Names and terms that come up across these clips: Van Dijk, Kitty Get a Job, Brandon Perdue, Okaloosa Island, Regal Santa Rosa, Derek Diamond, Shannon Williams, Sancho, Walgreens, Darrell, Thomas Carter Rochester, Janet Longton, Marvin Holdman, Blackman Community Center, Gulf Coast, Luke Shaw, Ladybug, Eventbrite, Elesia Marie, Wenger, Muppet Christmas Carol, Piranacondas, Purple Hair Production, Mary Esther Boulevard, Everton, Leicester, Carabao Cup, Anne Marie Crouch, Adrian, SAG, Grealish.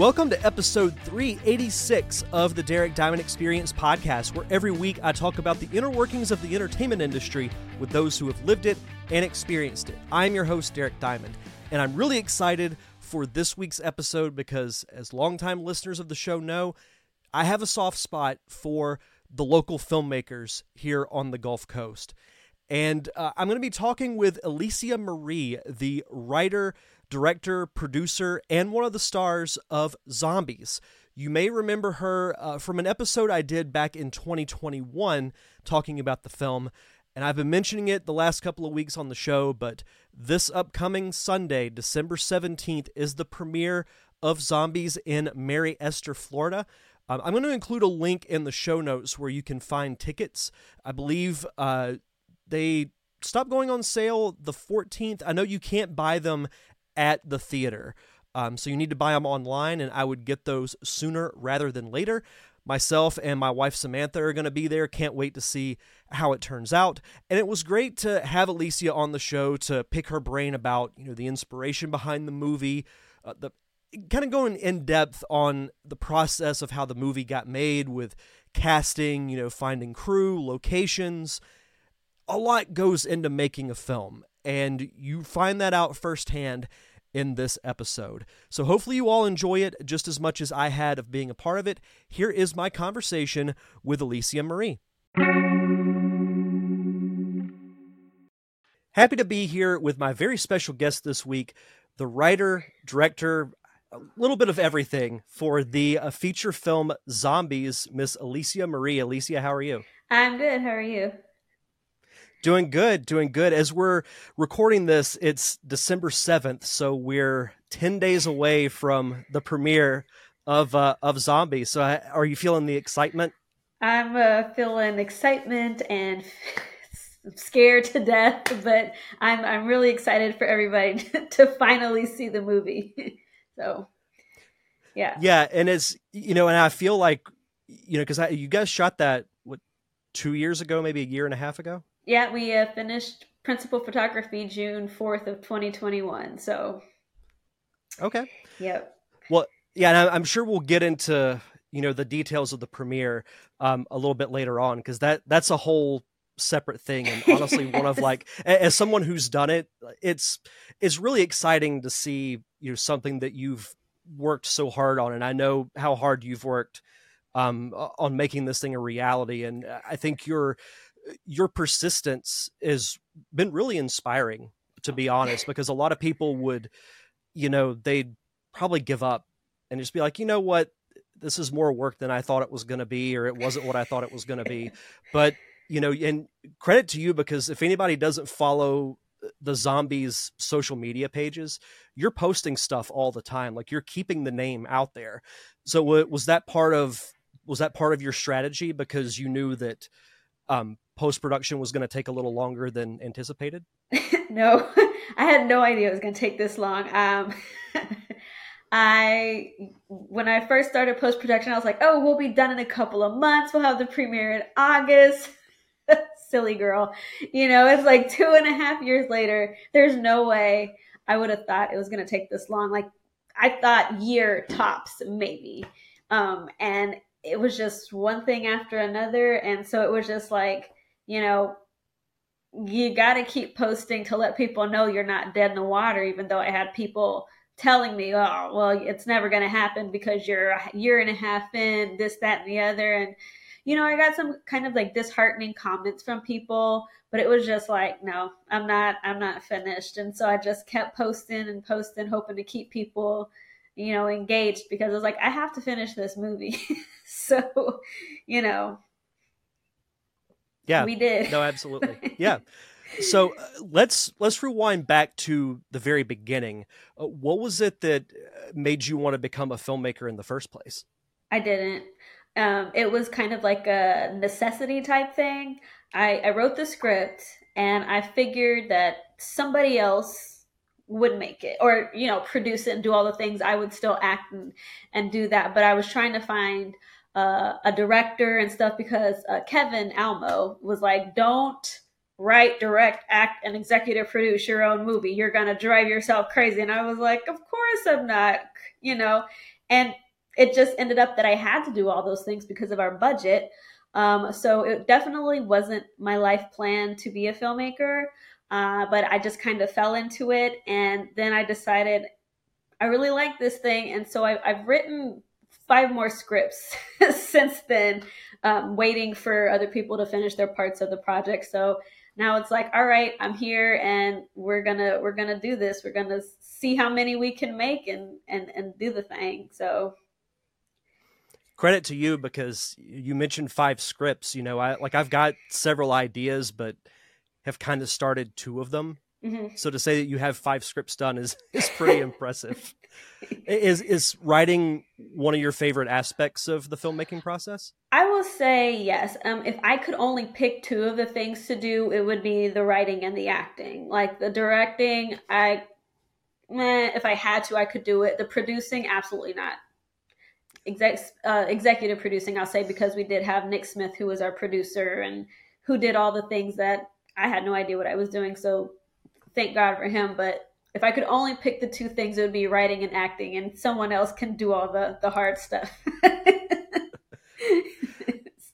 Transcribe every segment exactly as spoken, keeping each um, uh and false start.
Welcome to episode three eighty-six of the Derek Diamond Experience podcast, where every week I talk about the inner workings of the entertainment industry with those who have lived it and experienced it. I'm your host, Derek Diamond, and I'm really excited for this week's episode because, as longtime listeners of the show know, I have a soft spot for the local filmmakers here on the Gulf Coast. And uh, I'm going to be talking with Elesia Marie, the writer, director, producer, and one of the stars of Zombeez. You may remember her uh, from an episode I did back in twenty twenty-one talking about the film, and I've been mentioning it the last couple of weeks on the show, but this upcoming Sunday, December seventeenth, is the premiere of Zombeez in Mary Esther, Florida. Um, I'm going to include a link in the show notes where you can find tickets. I believe uh, they stopped going on sale the fourteenth. I know you can't buy them at the theater. Um, so you need to buy them online, and I would get those sooner rather than later. Myself and my wife Samantha are going to be there. Can't wait to see how it turns out. And it was great to have Elesia on the show to pick her brain about, you know, the inspiration behind the movie, uh, the kind of going in depth on the process of how the movie got made with casting, you know, finding crew, locations. A lot goes into making a film, and you find that out firsthand in this episode. So hopefully you all enjoy it just as much as I had of being a part of it. Here is my conversation with Elesia Marie. Happy to be here with my very special guest this week, the writer, director, a little bit of everything for the uh, feature film Zombeez, Miss Elesia Marie. Elesia, how are you? I'm good. How are you? Doing good, doing good. As we're recording this, it's December seventh, so we're ten days away from the premiere of uh, of Zombeez. So I, are you feeling the excitement? I'm uh, feeling excitement and scared to death, but I'm I'm really excited for everybody to, to finally see the movie. So, yeah. Yeah, and it's, you know, and I feel like, you know, because you guys shot that, what, two years ago, maybe a year and a half ago? Yeah, we uh, finished principal photography June fourth of twenty twenty-one. So, okay. Yep. Well, yeah, and I'm sure we'll get into, you know, the details of the premiere um, a little bit later on, because that that's a whole separate thing. And honestly, yes. One of like, as someone who's done it, it's it's really exciting to see, you know, something that you've worked so hard on, and I know how hard you've worked um, on making this thing a reality. And I think you're. Your persistence has been really inspiring, to be honest, because a lot of people would, you know, they'd probably give up and just be like, you know what, this is more work than I thought it was going to be, or it wasn't what I thought it was going to be. But, you know, and credit to you, because if anybody doesn't follow the Zombeez social media pages, you're posting stuff all the time. Like, you're keeping the name out there. So was that part of, was that part of your strategy, because you knew that, um, post-production was going to take a little longer than anticipated? No, I had no idea it was going to take this long. Um, I, when I first started post-production, I was like, oh, we'll be done in a couple of months. We'll have the premiere in August. Silly girl. You know, it's like two and a half years later. There's no way I would have thought it was going to take this long. Like, I thought year tops, maybe. Um, and it was just one thing after another. And so it was just like, you know, you got to keep posting to let people know you're not dead in the water, even though I had people telling me, oh, well, it's never going to happen because you're a year and a half in, this, that, and the other. And, you know, I got some kind of like disheartening comments from people, but it was just like, no, I'm not, I'm not finished. And so I just kept posting and posting, hoping to keep people, you know, engaged, because I was like, I have to finish this movie. So, you know. Yeah, we did. No, absolutely. Yeah. So uh, let's let's rewind back to the very beginning. Uh, what was it that made you want to become a filmmaker in the first place? I didn't. Um, it was kind of like a necessity type thing. I, I wrote the script, and I figured that somebody else would make it, or, you know, produce it and do all the things. I would still act and, and do that. But I was trying to find Uh, a director and stuff, because uh, Kevin Almo was like, don't write, direct, act, and executive produce your own movie. You're going to drive yourself crazy. And I was like, of course I'm not, you know. And it just ended up that I had to do all those things because of our budget. Um, so it definitely wasn't my life plan to be a filmmaker, uh, but I just kind of fell into it. And then I decided I really like this thing. And so I, I've written five more scripts since then, um, waiting for other people to finish their parts of the project. So now it's like, all right, I'm here and we're gonna, we're gonna do this. We're gonna see how many we can make and, and, and do the thing. So credit to you, because you mentioned five scripts, you know, I like, I've got several ideas, but have kind of started two of them. Mm-hmm. So to say that you have five scripts done is, is pretty impressive. Is, is writing one of your favorite aspects of the filmmaking process? I will say yes. Um, if I could only pick two of the things to do, it would be the writing and the acting. Like the directing, I, meh, if I had to, I could do it. The producing, absolutely not. Exec, uh, executive producing, I'll say, because we did have Nick Smith, who was our producer and who did all the things that I had no idea what I was doing. So thank God for him. But if I could only pick the two things, it would be writing and acting, and someone else can do all the, the hard stuff.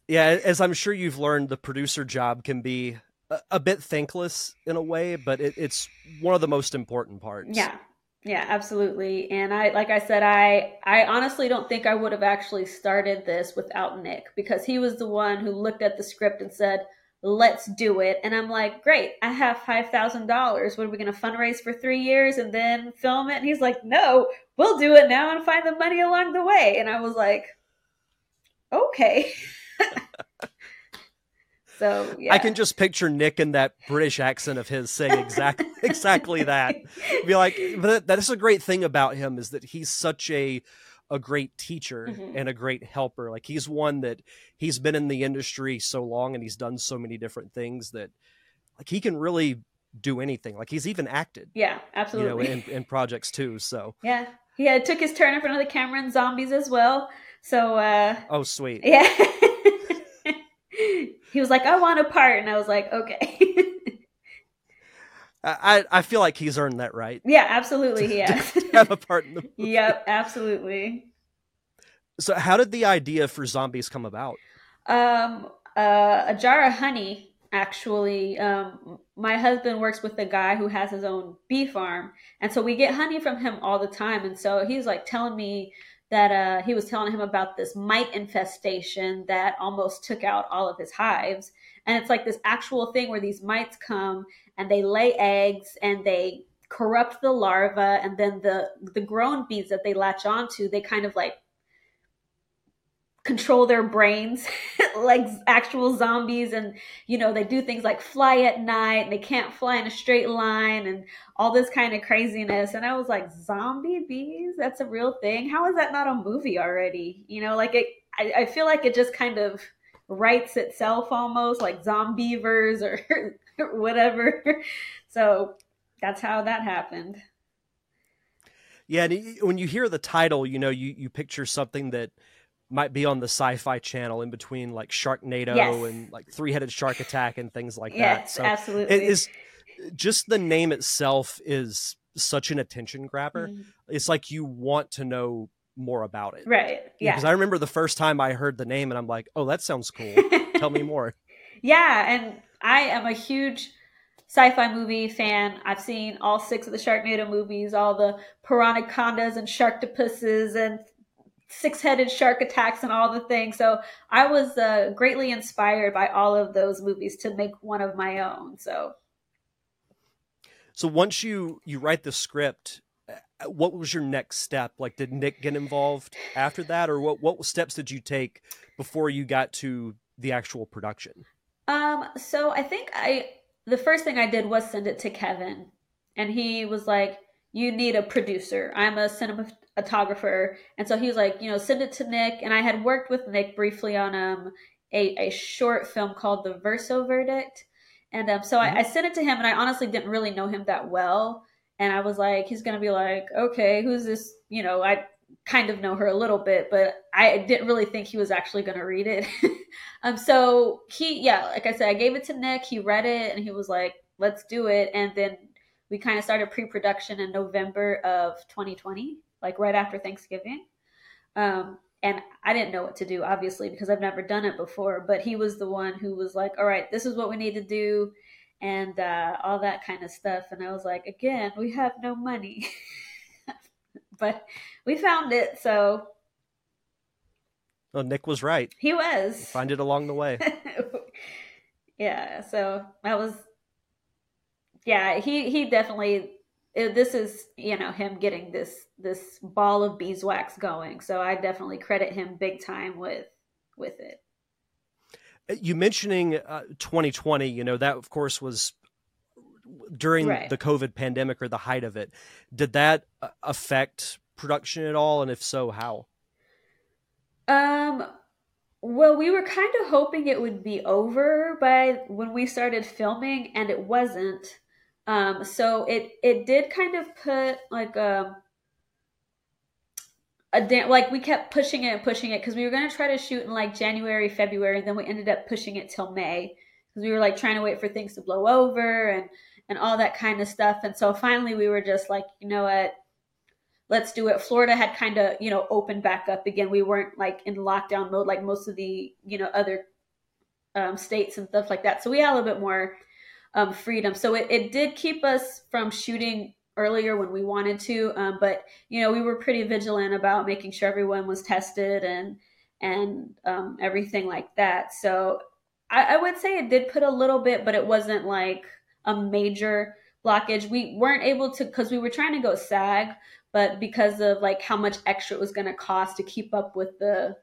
Yeah, as I'm sure you've learned, the producer job can be a, a bit thankless in a way, but it, it's one of the most important parts. Yeah, yeah, absolutely. And I, like I said, I, I honestly don't think I would have actually started this without Nick, because he was the one who looked at the script and said, let's do it. And I'm like, great, I have five thousand dollars. What are we going to fundraise for three years and then film it? And he's like, no, we'll do it now and find the money along the way. And I was like, okay. So yeah. I can just picture Nick in that British accent of his saying exactly, exactly that. Be like, but that is a great thing about him, is that he's such a, a great teacher, mm-hmm. and a great helper. Like, he's one that he's been in the industry so long and he's done so many different things that, like, he can really do anything. Like, he's even acted. Yeah, absolutely. You know, in, in projects too. So yeah, yeah, it took his turn in front of the camera in Zombeez as well. So uh, oh sweet, yeah. He was like, I want a part, and I was like, okay. I, I feel like he's earned that right. Yeah, absolutely. He has. To have a part in the movie. Yep, absolutely. So how did the idea for Zombeez come about? Um, uh, a jar of honey, actually. Um, my husband works with a guy who has his own bee farm. And so we get honey from him all the time. And so he's like telling me that uh, he was telling him about this mite infestation that almost took out all of his hives. And it's like this actual thing where these mites come and they lay eggs and they corrupt the larva, and then the, the grown bees that they latch onto, they kind of like control their brains like actual zombies. And, you know, they do things like fly at night and they can't fly in a straight line and all this kind of craziness. And I was like, zombie bees? That's a real thing? How is that not a movie already? You know, like it, I, I feel like it just kind of writes itself almost, like Zombievers or whatever. So that's how that happened. Yeah, and when you hear the title, you know, you, you picture something that might be on the Sci-Fi Channel in between like Sharknado, yes. and like Three-Headed Shark Attack and things like yes, that. So absolutely. It is, just the name itself is such an attention grabber. Mm-hmm. It's like you want to know more about it, right? Yeah, because I remember the first time I heard the name and I'm like, oh, that sounds cool. Tell me more. Yeah, and I am a huge sci-fi movie fan. I've seen all six of the Sharknado movies, all the Piranacondas and Sharktopuses and Six-Headed Shark Attacks and all the things. So I was uh, greatly inspired by all of those movies to make one of my own. So so once you you write the script, what was your next step? Like, did Nick get involved after that, or what, what steps did you take before you got to the actual production? Um, so I think I, the first thing I did was send it to Kevin, and he was like, you need a producer. I'm a cinematographer. And so he was like, you know, send it to Nick. And I had worked with Nick briefly on, um, a, a short film called The Verso Verdict. And, um, so mm-hmm. I, I sent it to him, and I honestly didn't really know him that well. And I was like, he's going to be like, okay, who's this? You know, I kind of know her a little bit, but I didn't really think he was actually going to read it. um, so he, yeah, like I said, I gave it to Nick. He read it and he was like, let's do it. And then we kind of started pre-production in November of twenty twenty, like right after Thanksgiving. Um, and I didn't know what to do, obviously, because I've never done it before. But he was the one who was like, all right, this is what we need to do, and uh, all that kind of stuff. And I was like, again, we have no money. But we found it, so... Oh, Nick was right. He was. You find it along the way. Yeah, so that was... Yeah, he, he definitely... This is, you know, him getting this this ball of beeswax going. So I definitely credit him big time with with it. You mentioning uh, twenty twenty, you know, that, of course, was during right. the COVID pandemic or the height of it. Did that affect production at all? And if so, how? Um. Well, we were kind of hoping it would be over by when we started filming, and it wasn't. Um, so it, it did kind of put like, a, a da- like we kept pushing it and pushing it. 'Cause we were going to try to shoot in like January, February, and then we ended up pushing it till May. 'Cause we were like trying to wait for things to blow over and, and all that kind of stuff. And so finally we were just like, you know what, let's do it. Florida had kind of, you know, opened back up again. We weren't like in lockdown mode, like most of the, you know, other, um, states and stuff like that. So we had a little bit more Um, freedom. So it, it did keep us from shooting earlier when we wanted to. Um, but, you know, we were pretty vigilant about making sure everyone was tested and, and um, everything like that. So I, I would say it did put a little bit, but it wasn't like a major blockage. We weren't able to, 'cause we were trying to go SAG, but because of like how much extra it was going to cost to keep up with the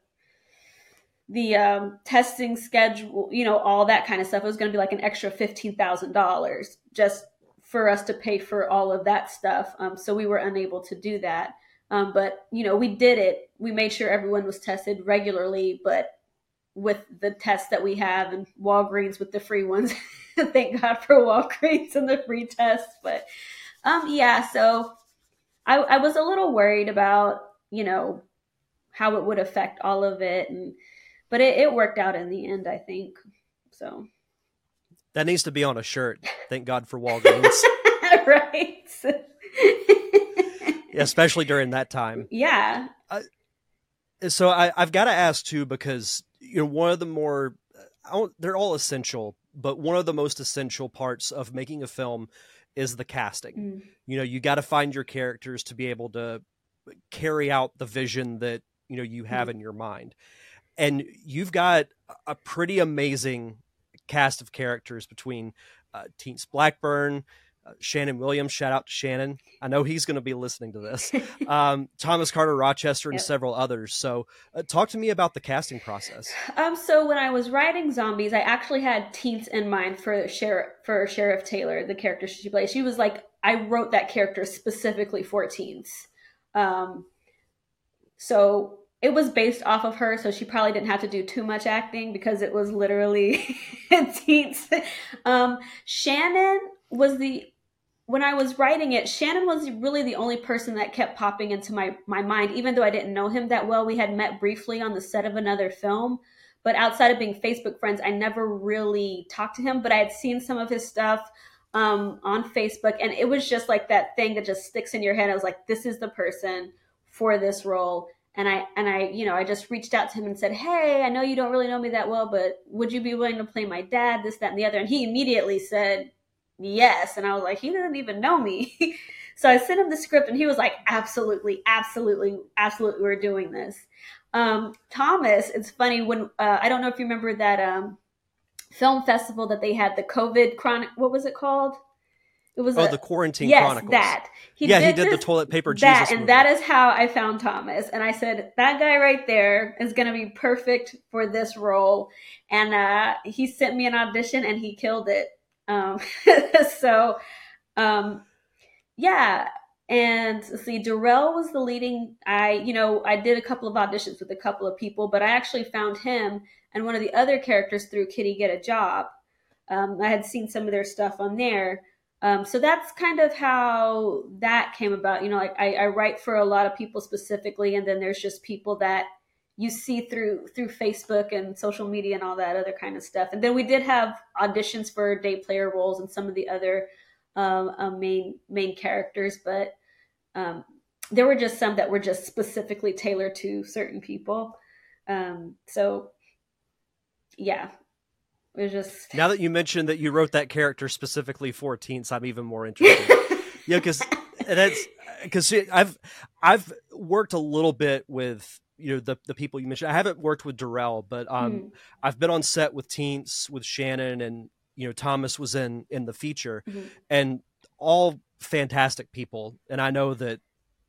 the um, testing schedule, you know, all that kind of stuff. It was going to be like an extra fifteen thousand dollars just for us to pay for all of that stuff. Um, so we were unable to do that. Um, but, you know, we did it. We made sure everyone was tested regularly, but with the tests that we have and Walgreens with the free ones, thank God for Walgreens and the free tests. But um, yeah, so I, I was a little worried about, you know, how it would affect all of it. And, But it, it worked out in the end, I think. So that needs to be on a shirt. Thank God for Walgreens. Right. Yeah, especially during that time. Yeah. Uh, so I, I've got to ask too, because you know, one of the more, I don't, they're all essential, but one of the most essential parts of making a film is the casting. Mm. You know, you got to find your characters to be able to carry out the vision that, you know, you have mm. in your mind. And you've got a pretty amazing cast of characters between uh, Teens Blackburn, uh, Shannon Williams. Shout out to Shannon. I know he's going to be listening to this. Um, Thomas Carter Rochester and yep. several others. So uh, talk to me about the casting process. Um, so when I was writing Zombeez, I actually had Teens in mind for Sheriff, for Sheriff Taylor, the character she plays. She was like, I wrote that character specifically for Teens. Um, so... It was based off of her, so she probably didn't have to do too much acting because it was literally Teens. Um, Shannon was the, when I was writing it, Shannon was really the only person that kept popping into my, my mind, even though I didn't know him that well. We had met briefly on the set of another film, but outside of being Facebook friends, I never really talked to him, but I had seen some of his stuff um, on Facebook, and it was just like that thing that just sticks in your head. I was like, this is the person for this role. And I, and I, you know, I just reached out to him and said, hey, I know you don't really know me that well, but would you be willing to play my dad, this, that, and the other? And he immediately said, yes. And I was like, he doesn't even know me. So I sent him the script and he was like, absolutely, absolutely, absolutely, we're doing this. Um, Thomas, it's funny when, uh, I don't know if you remember that um, film festival that they had, the COVID chronic, what was it called? It was oh, a, the Quarantine yes, Chronicles. Yes, that. He yeah, did he did this, the Toilet Paper that, Jesus And movie. That is how I found Thomas. And I said, that guy right there is going to be perfect for this role. And uh, he sent me an audition and he killed it. Um, so, um, yeah. And see, Darrell was the leading. I, you know, I did a couple of auditions with a couple of people, but I actually found him and one of the other characters through Kitty Get a Job. Um, I had seen some of their stuff on there. Um, so that's kind of how that came about. You know, like I, I write for a lot of people specifically, and then there's just people that you see through through Facebook and social media and all that other kind of stuff. And then we did have auditions for day player roles and some of the other um, uh, main main characters, but um, there were just some that were just specifically tailored to certain people. Um, so yeah, it was just, now that you mentioned that you wrote that character specifically for teens, I'm even more interested. Yeah. Cause that's, cause I've, I've worked a little bit with, you know, the, the people you mentioned. I haven't worked with Darrell, but, um, mm. I've been on set with teens with Shannon, and, you know, Thomas was in, in the feature, mm-hmm. and all fantastic people. And I know that,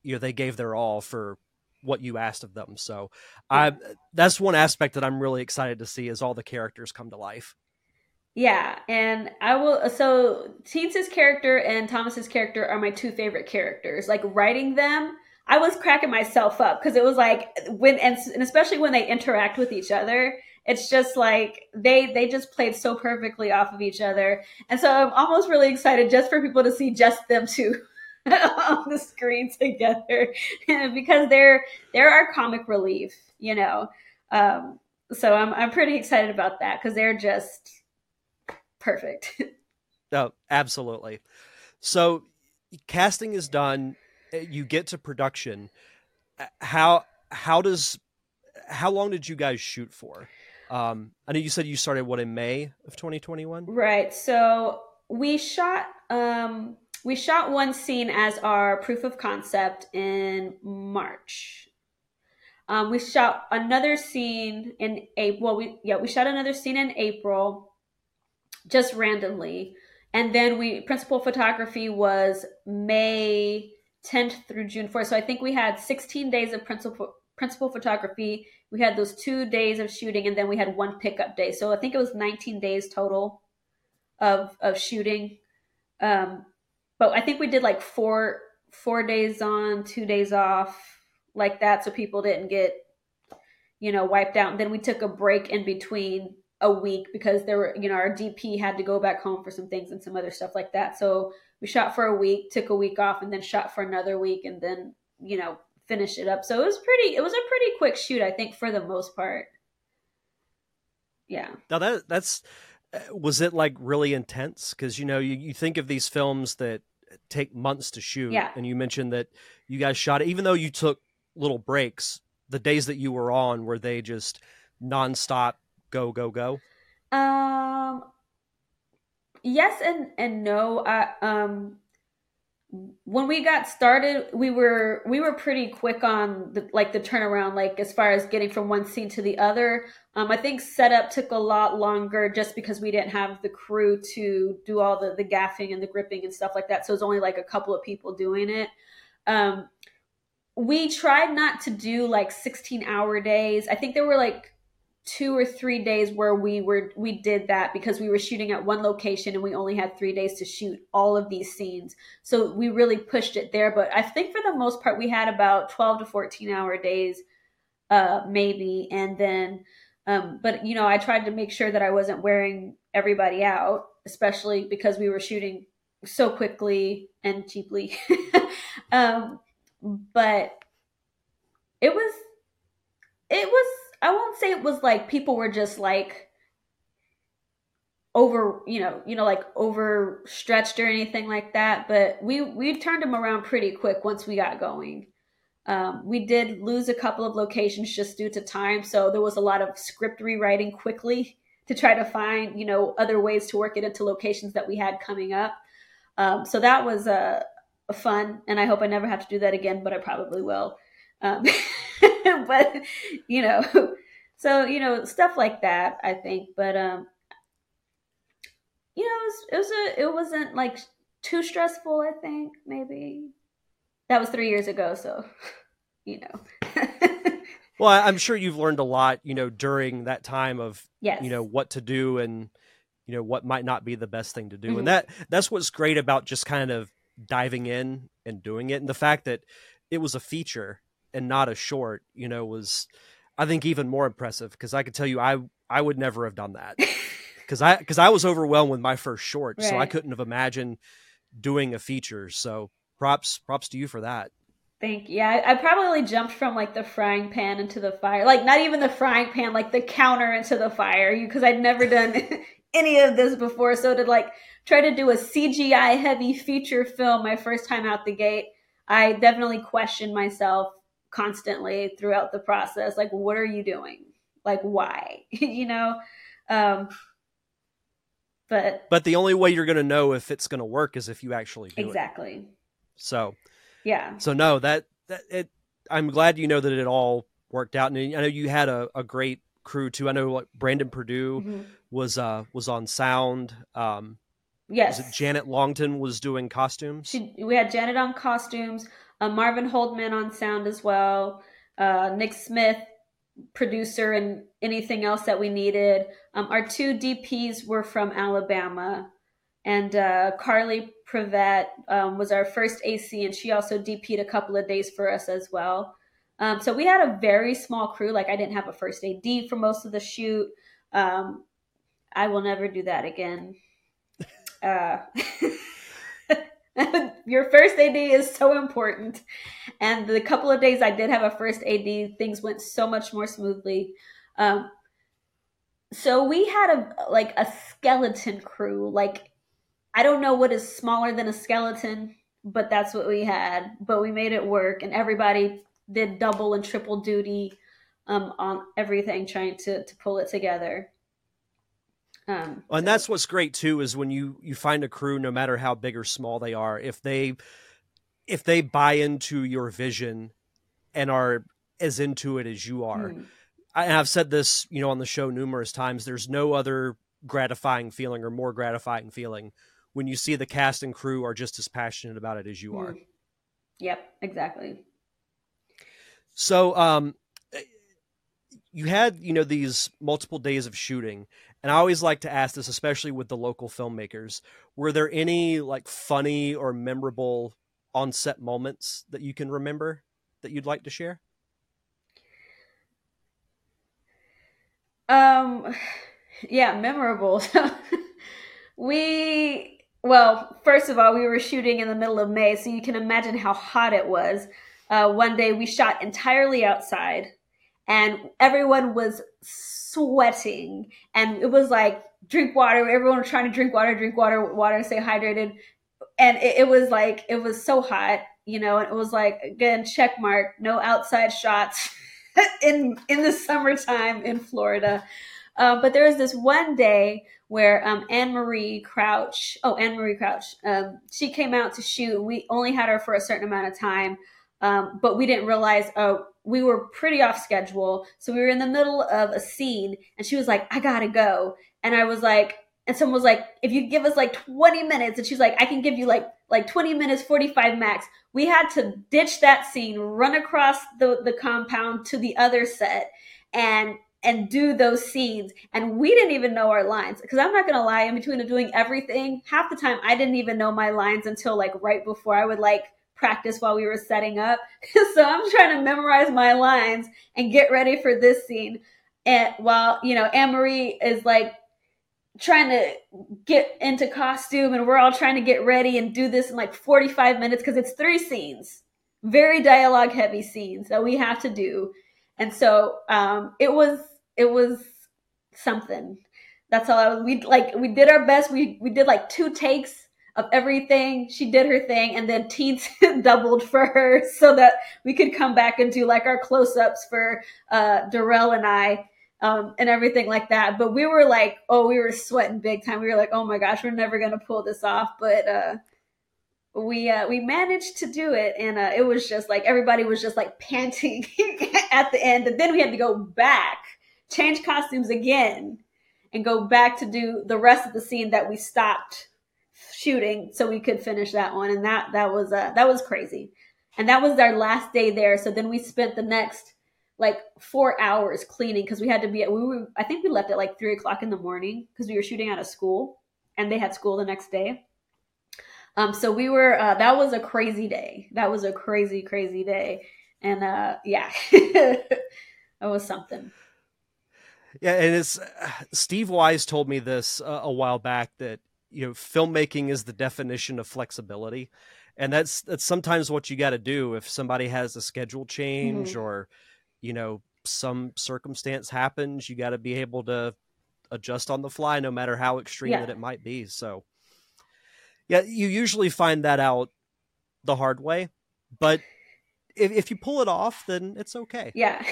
you know, they gave their all for what you asked of them. So I, that's one aspect that I'm really excited to see, is all the characters come to life. Yeah. And I will, so Teens' character and Thomas's character are my two favorite characters. Like, writing them, I was cracking myself up, because it was like when, and, and especially when they interact with each other, it's just like they, they just played so perfectly off of each other. And so I'm almost really excited just for people to see just them two on the screen together, because they're, they're our comic relief, you know? Um, so I'm, I'm pretty excited about that, because they're just perfect. Oh, absolutely. So casting is done. You get to production. How, how does, how long did you guys shoot for? Um, I know you said you started what, in May of twenty twenty-one, right? So we shot, um, We shot one scene as our proof of concept in March. Um, we shot another scene in April. Well, we, yeah, we shot another scene in April, just randomly. And then we, principal photography was May tenth through June fourth. So I think we had sixteen days of principal, principal photography. We had those two days of shooting, and then we had one pickup day. So I think it was nineteen days total of, of shooting. Um, But I think we did like four four days on, two days off, like that, so people didn't get, you know, wiped out. And then we took a break in between a week, because there were, you know, our D P had to go back home for some things and some other stuff like that. So we shot for a week, took a week off, and then shot for another week, and then, you know, finished it up. So it was pretty, it was a pretty quick shoot, I think, for the most part. Yeah. Now that that's. Was it like really intense? Because, you know, you, you think of these films that take months to shoot. Yeah. And you mentioned that you guys shot it, even though you took little breaks, the days that you were on, were they just nonstop go, go, go? Um, yes and, and no. I, um, when we got started, we were, we were pretty quick on the, like the turnaround, like as far as getting from one scene to the other. Um, I think setup took a lot longer, just because we didn't have the crew to do all the, the gaffing and the gripping and stuff like that. So it's only like a couple of people doing it. Um, we tried not to do like sixteen hour days. I think there were like two or three days where we were, we did that, because we were shooting at one location and we only had three days to shoot all of these scenes. So we really pushed it there. But I think for the most part, we had about twelve to fourteen hour days, uh, maybe. And then, um, but you know, I tried to make sure that I wasn't wearing everybody out, especially because we were shooting so quickly and cheaply. um, but it was, it was, I won't say it was like people were just like over, you know, you know, like overstretched or anything like that. But we, we turned them around pretty quick once we got going. Um, we did lose a couple of locations just due to time. So there was a lot of script rewriting quickly to try to find, you know, other ways to work it into locations that we had coming up. Um, so that was uh, fun. And I hope I never have to do that again, but I probably will. Um, but you know, so, you know, stuff like that, I think, but, um, you know, it was, it was a, it wasn't like too stressful, I think, maybe. That was three years ago. So, you know, well, I'm sure you've learned a lot, you know, during that time of, yes. you know, what to do and, you know, what might not be the best thing to do. Mm-hmm. And that, that's, what's great about just kind of diving in and doing it. And the fact that it was a feature and not a short, you know, was, I think, even more impressive, because I could tell you, I, I would never have done that, because I, because I was overwhelmed with my first short. Right. So I couldn't have imagined doing a feature. So props, props to you for that. Thank you. Yeah, I, I probably jumped from like the frying pan into the fire, like not even the frying pan, like the counter into the fire, because I'd never done any of this before. So to like try to do a C G I heavy feature film my first time out the gate, I definitely questioned myself constantly throughout the process. Like, what are you doing? Like, why? you know? Um, but, but the only way you're going to know if it's going to work is if you actually do exactly. it. Exactly. So, yeah. So no, that, that it, I'm glad, you know, that it all worked out. And I know you had a, a great crew too. I know like Brandon Perdue mm-hmm. was, uh, was on sound. Um, Yes. Was it Janet Longton was doing costumes? She, we had Janet on costumes, uh, Marvin Holdman on sound as well, uh, Nick Smith, producer, and anything else that we needed. Um, our two D Ps were from Alabama, and uh, Carly Prevett um, was our first A C, and she also D P'd a couple of days for us as well. Um, so we had a very small crew. Like, I didn't have a first A D for most of the shoot. Um, I will never do that again. Uh, your first A D is so important. And the couple of days I did have a first A D, things went so much more smoothly. Um, so we had a, like a skeleton crew. Like, I don't know what is smaller than a skeleton, but that's what we had, but we made it work. And everybody did double and triple duty, um, on everything, trying to, to pull it together. Um, and so. That's what's great too, is when you, you find a crew, no matter how big or small they are, if they, if they buy into your vision and are as into it as you are, mm. I, and I've said this, you know, on the show numerous times, there's no other gratifying feeling or more gratifying feeling when you see the cast and crew are just as passionate about it as you mm. are. Yep, exactly. So, um, you had, you know, these multiple days of shooting, and I always like to ask this, especially with the local filmmakers, were there any like funny or memorable on-set moments that you can remember that you'd like to share? Um, yeah, memorable. we, well, first of all, we were shooting in the middle of May, so you can imagine how hot it was. Uh, one day we shot entirely outside, and everyone was sweating, and it was like, drink water. Everyone was trying to drink water, drink water, water, stay hydrated. And it, it was like, it was so hot, you know, and it was like, again, check mark, no outside shots in, in the summertime in Florida. Uh, but there was this one day where um, Anne Marie Crouch, oh, Anne Marie Crouch, um, she came out to shoot. We only had her for a certain amount of time, um, but we didn't realize, oh, we were pretty off schedule. So we were in the middle of a scene, and she was like, I gotta go. And I was like, and someone was like, if you give us like twenty minutes, and she's like, I can give you like, like twenty minutes, forty-five max. We had to ditch that scene, run across the, the compound to the other set and, and do those scenes. And we didn't even know our lines. Cause I'm not going to lie, in between doing everything, half the time I didn't even know my lines until like right before I would like, practice while we were setting up. So I'm trying to memorize my lines and get ready for this scene. And while, you know, Anne Marie is like trying to get into costume, and we're all trying to get ready and do this in like forty-five minutes, because it's three scenes, very dialogue heavy scenes that we have to do. And so um, it was, it was something. That's all I was, we like, we did our best. We, we did like two takes of everything. She did her thing, and then Teens doubled for her so that we could come back and do like our close-ups for uh, Darrell and I um, and everything like that. But we were like, oh, we were sweating big time. We were like, oh my gosh, we're never going to pull this off. But uh, we uh, we managed to do it. And uh, it was just like, everybody was just like panting at the end. And then we had to go back, change costumes again, and go back to do the rest of the scene that we stopped shooting so we could finish that one. And that that was uh that was crazy. And that was our last day there. So then we spent the next like four hours cleaning, because we had to be at, we were, I think we left at like three o'clock in the morning because we were shooting out of school, and they had school the next day. Um so we were uh that was a crazy day. That was a crazy crazy day. And uh yeah. It was something. Yeah, and it's uh, Steve Wise told me this uh, a while back, that you know, filmmaking is the definition of flexibility. And that's, that's sometimes what you got to do. If somebody has a schedule change mm-hmm. or, you know, some circumstance happens, you got to be able to adjust on the fly, no matter how extreme yeah. that it might be. So yeah, you usually find that out the hard way. But if, if you pull it off, then it's okay. Yeah.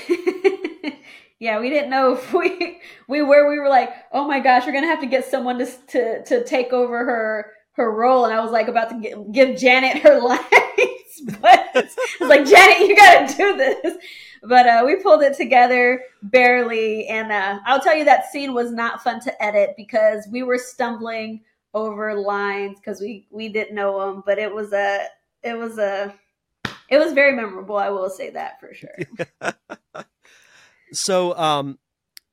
Yeah, we didn't know if we we were we were like, oh my gosh, we're gonna have to get someone to to, to take over her her role, and I was like about to get, give Janet her lines, but I was like, Janet, you gotta do this. But uh, we pulled it together barely, and uh, I'll tell you that scene was not fun to edit because we were stumbling over lines because we we didn't know them. But it was a it was a it was very memorable. I will say that for sure. So, um,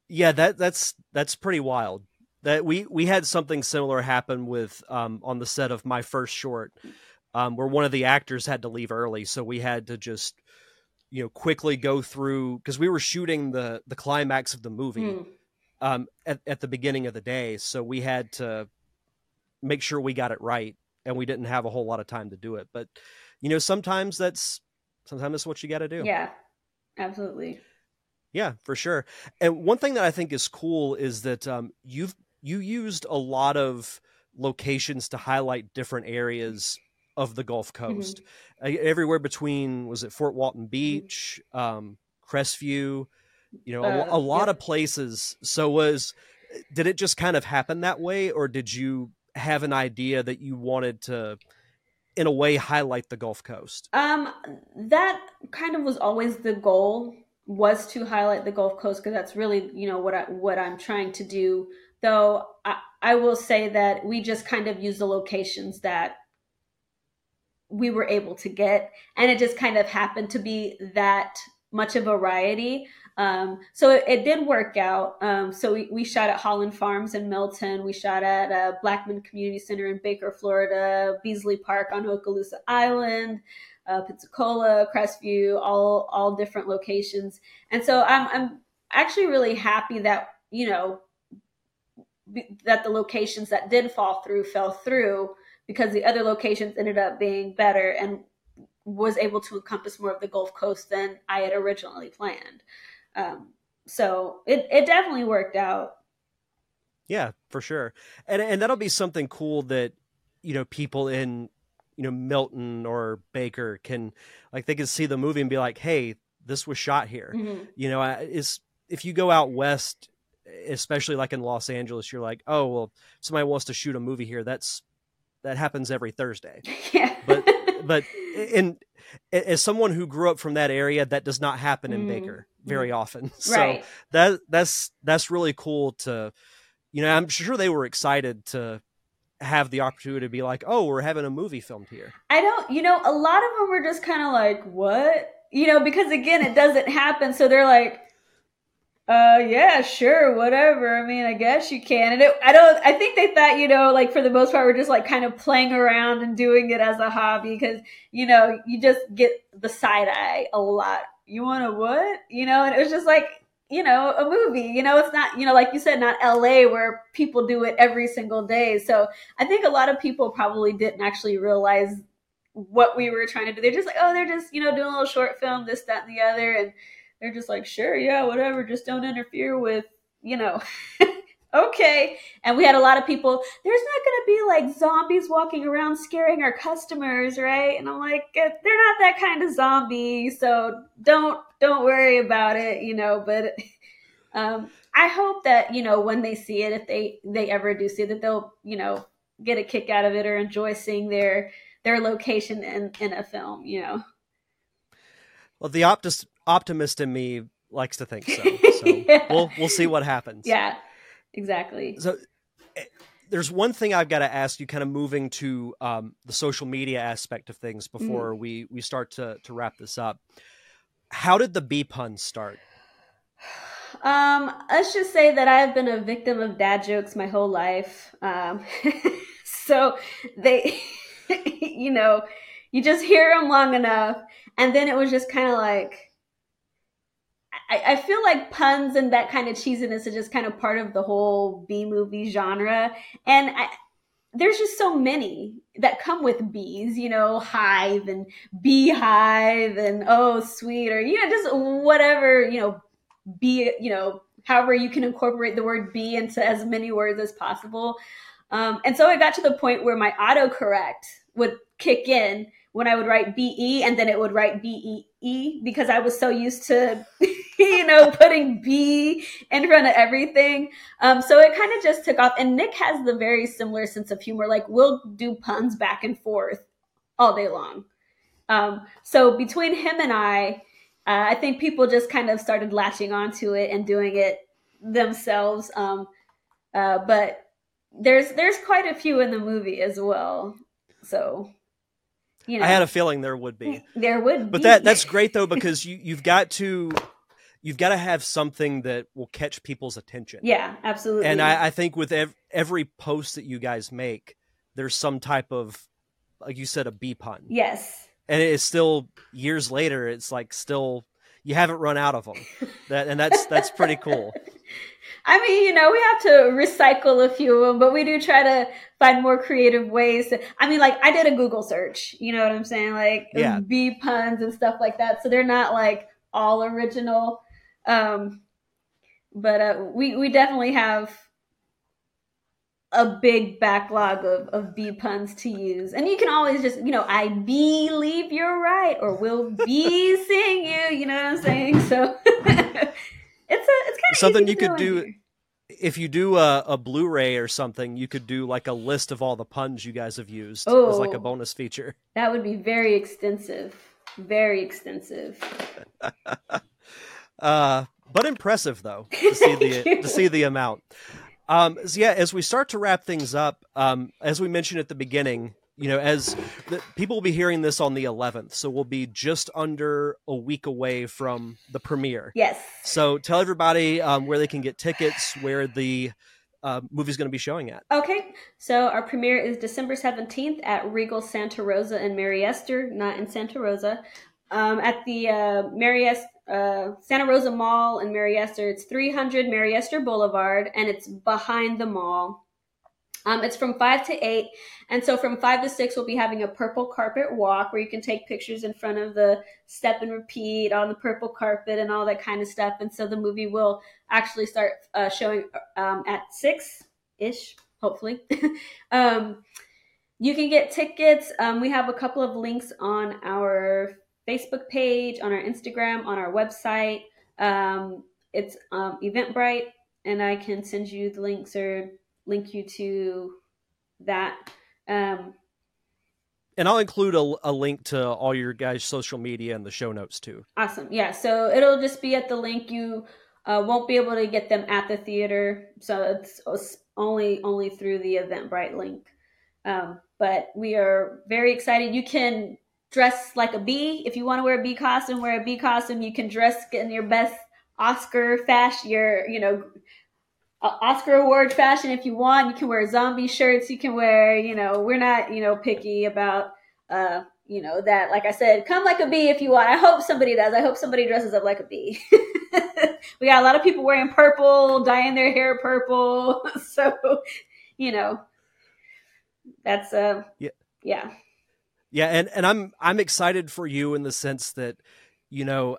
yeah, that that's that's pretty wild. That we we had something similar happen with um, on the set of my first short, um, where one of the actors had to leave early, so we had to just, you know, quickly go through because we were shooting the the climax of the movie mm. um, at at the beginning of the day, so we had to make sure we got it right, and we didn't have a whole lot of time to do it. But you know, sometimes that's sometimes that's what you got to do. Yeah, absolutely. Yeah, for sure. And one thing that I think is cool is that um, you've you used a lot of locations to highlight different areas of the Gulf Coast, mm-hmm. everywhere between, was it Fort Walton Beach, um, Crestview, you know, uh, a, a lot yeah. of places. So was did it just kind of happen that way, or did you have an idea that you wanted to, in a way, highlight the Gulf Coast? Um, that kind of was always the goal. Was to highlight the Gulf Coast because that's really, you know, what I what I'm trying to do. Though I, I will say that we just kind of used the locations that we were able to get, and it just kind of happened to be that much of a variety. Um, so it, it did work out. Um, so we, we shot at Holland Farms in Milton. We shot at uh, Blackman Community Center in Baker, Florida, Beasley Park on Okaloosa Island. Uh, Pensacola, Crestview, all all different locations, and so I'm I'm actually really happy that you know b- that the locations that did fall through fell through because the other locations ended up being better and was able to encompass more of the Gulf Coast than I had originally planned. Um, so it it definitely worked out. Yeah, for sure, and and that'll be something cool that you know people in. you know, Milton or Baker can like, they can see the movie and be like, hey, this was shot here. Mm-hmm. You know, is if you go out West, especially like in Los Angeles, you're like, oh, well, somebody wants to shoot a movie here. That's, that happens every Thursday. Yeah. But, but in, as someone who grew up from that area, that does not happen in mm-hmm. Baker very often. So right. that that's, that's really cool to, you know, I'm sure they were excited to, have the opportunity to be like, oh, we're having a movie filmed here. I don't, you know, a lot of them were just kind of like, what? You know, because again, it doesn't happen. So they're like, uh, yeah, sure, whatever. I mean, I guess you can. And it, I don't, I think they thought, you know, like for the most part, we're just like kind of playing around and doing it as a hobby because, you know, you just get the side eye a lot. You want to what? You know, and it was just like, you know, a movie, you know, it's not, you know, like you said, not L A where people do it every single day. So I think a lot of people probably didn't actually realize what we were trying to do. They're just like, oh, they're just, you know, doing a little short film, this, that, and the other. And they're just like, sure, yeah, whatever. Just don't interfere with, you know, okay. And we had a lot of people, there's not going to be like zombies walking around scaring our customers, right? And I'm like, they're not that kind of zombie. So don't, don't worry about it, you know, but um, I hope that, you know, when they see it, if they, they ever do see it, that they'll, you know, get a kick out of it or enjoy seeing their, their location in, in a film, you know? Well, the optimist, optimist in me likes to think so. So yeah. we'll, we'll see what happens. Yeah, exactly. So there's one thing I've got to ask you kind of moving to um, the social media aspect of things before mm. we, we start to, to wrap this up. How did the bee pun start? Um, let's just say that I have been a victim of dad jokes my whole life. Um, so they, you know, you just hear them long enough. And then it was just kind of like, I, I feel like puns and that kind of cheesiness is just kind of part of the whole bee movie genre. And I, there's just so many that come with bees, you know, hive and beehive and, oh, sweet, or, you know, just whatever, you know, bee, you know, however you can incorporate the word bee into as many words as possible. Um, and so it got to the point where my autocorrect would kick in when I would write B E and then it would write B E E because I was so used to, you know, putting B in front of everything. Um, so it kind of just took off. And Nick has the very similar sense of humor. Like we'll do puns back and forth all day long. Um, so between him and I, uh, I think people just kind of started latching onto it and doing it themselves. Um, uh, but there's, there's quite a few in the movie as well. So... You know, I had a feeling there would be. There would be. But that that's great though, because you, you've got to you've got to have something that will catch people's attention. Yeah, absolutely. And I, I think with ev- every post that you guys make, there's some type of, like you said, a B pun. Yes. And it's still years later, it's like still you haven't run out of them. That and that's that's pretty cool. I mean, you know, we have to recycle a few of them, but we do try to find more creative ways. To, I mean, like I did a Google search, you know what I'm saying? Like yeah. B puns and stuff like that. So they're not like all original. Um, but uh, we, we definitely have a big backlog of, of B puns to use. And you can always just, you know, I believe you're right, or we'll be seeing you, you know what I'm saying? So... It's a, it's kind of something you could do here. If you do a, a Blu-ray or something, you could do like a list of all the puns you guys have used oh, as like a bonus feature. That would be very extensive, very extensive. uh, but impressive though to see the to see the amount. Um, so yeah, as we start to wrap things up, um, as we mentioned at the beginning, you know, as the, people will be hearing this on the eleventh, so we'll be just under a week away from the premiere. Yes. So tell everybody um, where they can get tickets, where the uh, movie's going to be showing at. Okay. So our premiere is December seventeenth at Regal Santa Rosa in Mary Esther, not in Santa Rosa, um, at the uh, Mary Esther, uh, Santa Rosa Mall in Mary Esther. It's three hundred Mary Esther Boulevard, and it's behind the mall. Um, it's from five to eight. And so from five to six, we'll be having a purple carpet walk where you can take pictures in front of the step and repeat on the purple carpet and all that kind of stuff. And so the movie will actually start uh, showing um, at six-ish, hopefully. um, you can get tickets. Um, we have a couple of links on our Facebook page, on our Instagram, on our website. Um, it's um, Eventbrite, and I can send you the links or link you to that. Um, and I'll include a, a link to all your guys' social media and the show notes too. Awesome. Yeah. So it'll just be at the link. You uh, won't be able to get them at the theater. So it's, it's only, only through the Eventbrite link. Um, but we are very excited. You can dress like a bee. If you want to wear a bee costume, wear a bee costume. You can dress in your best Oscar fashion, your, you know, Oscar award fashion if you want. You can wear zombie shirts. You can wear, you know, we're not, you know, picky about, uh, you know, that. Like I said, come like a bee if you want. I hope somebody does. I hope somebody dresses up like a bee. We got a lot of people wearing purple, dyeing their hair purple. So, you know, that's, uh, yeah. Yeah. Yeah. And, and I'm, I'm excited for you in the sense that, you know,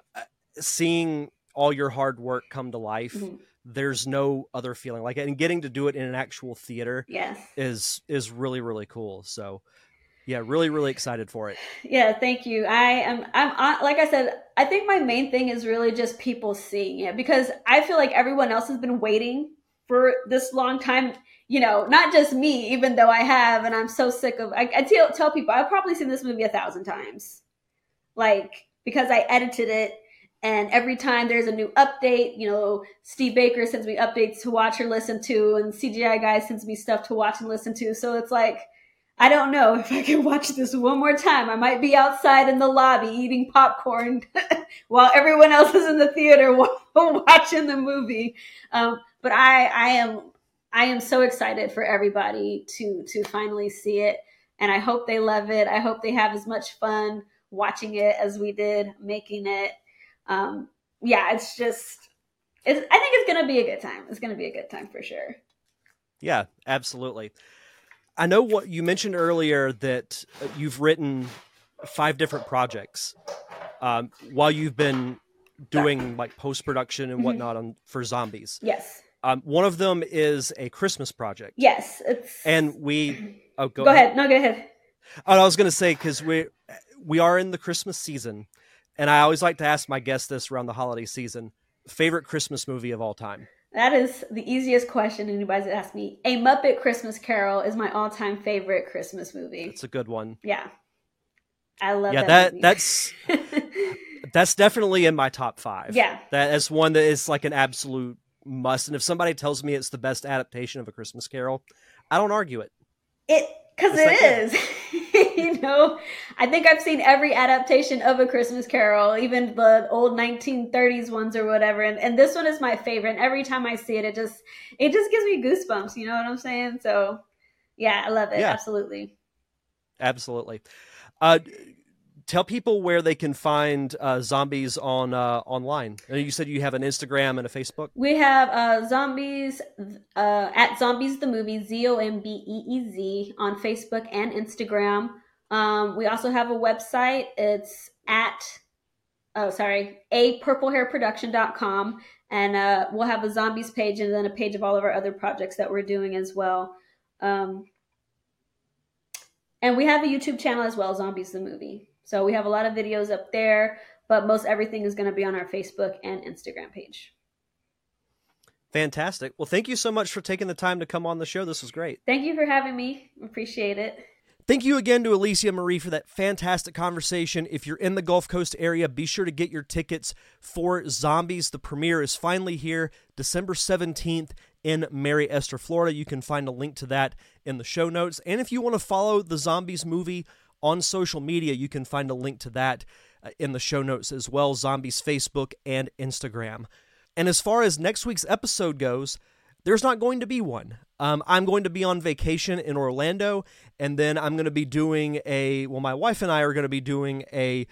seeing all your hard work come to life. Mm-hmm. There's no other feeling like it, and getting to do it in an actual theater yes. is, is really, really cool. So yeah, really, really excited for it. Yeah. Thank you. I am, I'm like I said, I think my main thing is really just people seeing it, because I feel like everyone else has been waiting for this long time, you know, not just me, even though I have, and I'm so sick of, I, I tell, tell people I've probably seen this movie a thousand times, like, because I edited it. And every time there's a new update, you know, Steve Baker sends me updates to watch or listen to, and C G I guy sends me stuff to watch and listen to. So it's like, I don't know if I can watch this one more time. I might be outside in the lobby eating popcorn while everyone else is in the theater watching the movie. Um, but I, I am, I am so excited for everybody to to finally see it, and I hope they love it. I hope they have as much fun watching it as we did making it. Um, yeah, it's just, it's, I think it's going to be a good time. It's going to be a good time for sure. Yeah, absolutely. I know what you mentioned earlier that you've written five different projects, um, while you've been doing like post-production and whatnot on for Zombeez. Yes. Um, one of them is a Christmas project. Yes. It's... And we, oh, go, go ahead. ahead. No, go ahead. And I was going to say, because we we are in the Christmas season, and I always like to ask my guests this around the holiday season: favorite Christmas movie of all time. That is the easiest question anybody's asked me. A Muppet Christmas Carol is my all-time favorite Christmas movie. It's a good one. Yeah, I love. Yeah, that, that that's that's definitely in my top five. Yeah, that is one that is like an absolute must. And if somebody tells me it's the best adaptation of A Christmas Carol, I don't argue it. It because it like is. It. You know, I think I've seen every adaptation of A Christmas Carol, even the old nineteen thirties ones or whatever. And, and this one is my favorite. And every time I see it, it just it just gives me goosebumps. You know what I'm saying? So, yeah, I love it. Yeah. Absolutely. Absolutely. Uh, tell people where they can find uh, Zombeez on uh, online. You said you have an Instagram and a Facebook. We have uh, Zombeez uh, at Zombeez the Movie, Z O M B E E Z, on Facebook and Instagram. Um, we also have a website. It's at, oh, sorry, a purple hair production dot com. And uh, we'll have a Zombeez page and then a page of all of our other projects that we're doing as well. Um, and we have a YouTube channel as well, Zombeez the Movie. So we have a lot of videos up there, but most everything is going to be on our Facebook and Instagram page. Fantastic. Well, thank you so much for taking the time to come on the show. This was great. Thank you for having me. Appreciate it. Thank you again to Elesia Marie for that fantastic conversation. If you're in the Gulf Coast area, be sure to get your tickets for Zombeez. The premiere is finally here, December seventeenth in Mary Esther, Florida. You can find a link to that in the show notes. And if you want to follow the Zombeez movie on social media, you can find a link to that in the show notes as well, Zombeez Facebook and Instagram. And as far as next week's episode goes, there's not going to be one. Um, I'm going to be on vacation in Orlando, and then I'm going to be doing a, well, my wife and I are going to be doing a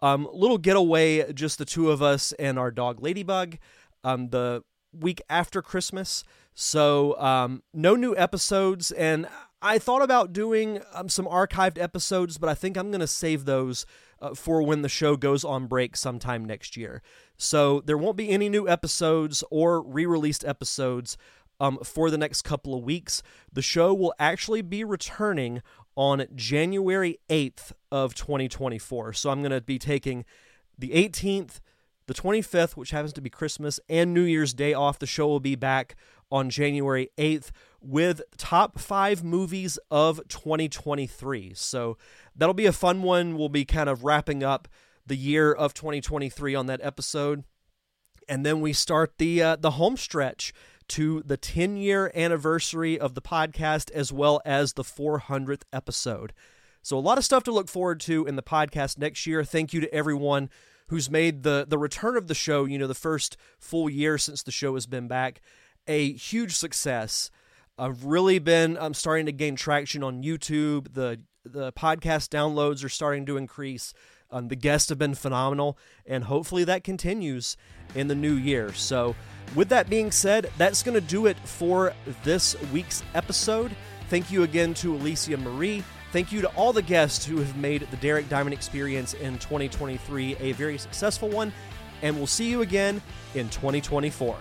um, little getaway, just the two of us and our dog Ladybug, um, the week after Christmas. So um, no new episodes, and I thought about doing um, some archived episodes, but I think I'm going to save those uh, for when the show goes on break sometime next year. So there won't be any new episodes or re-released episodes um, for the next couple of weeks. The show will actually be returning on January eighth of twenty twenty-four. So I'm going to be taking the eighteenth, the twenty-fifth, which happens to be Christmas, and New Year's Day off. The show will be back on January eighth with top five movies of twenty twenty-three. So that'll be a fun one. We'll be kind of wrapping up the year of twenty twenty-three on that episode. And then we start the uh, the home stretch to the ten-year anniversary of the podcast, as well as the four hundredth episode. So a lot of stuff to look forward to in the podcast next year. Thank you to everyone who's made the the return of the show, you know, the first full year since the show has been back, a huge success. I've really been I'm starting to gain traction on YouTube. The the podcast downloads are starting to increase. Um, the guests have been phenomenal, and hopefully that continues in the new year. So with that being said, that's going to do it for this week's episode. Thank you again to Elesia Marie. Thank you to all the guests who have made the Derek Diamond Experience in twenty twenty-three a very successful one, and we'll see you again in twenty twenty-four.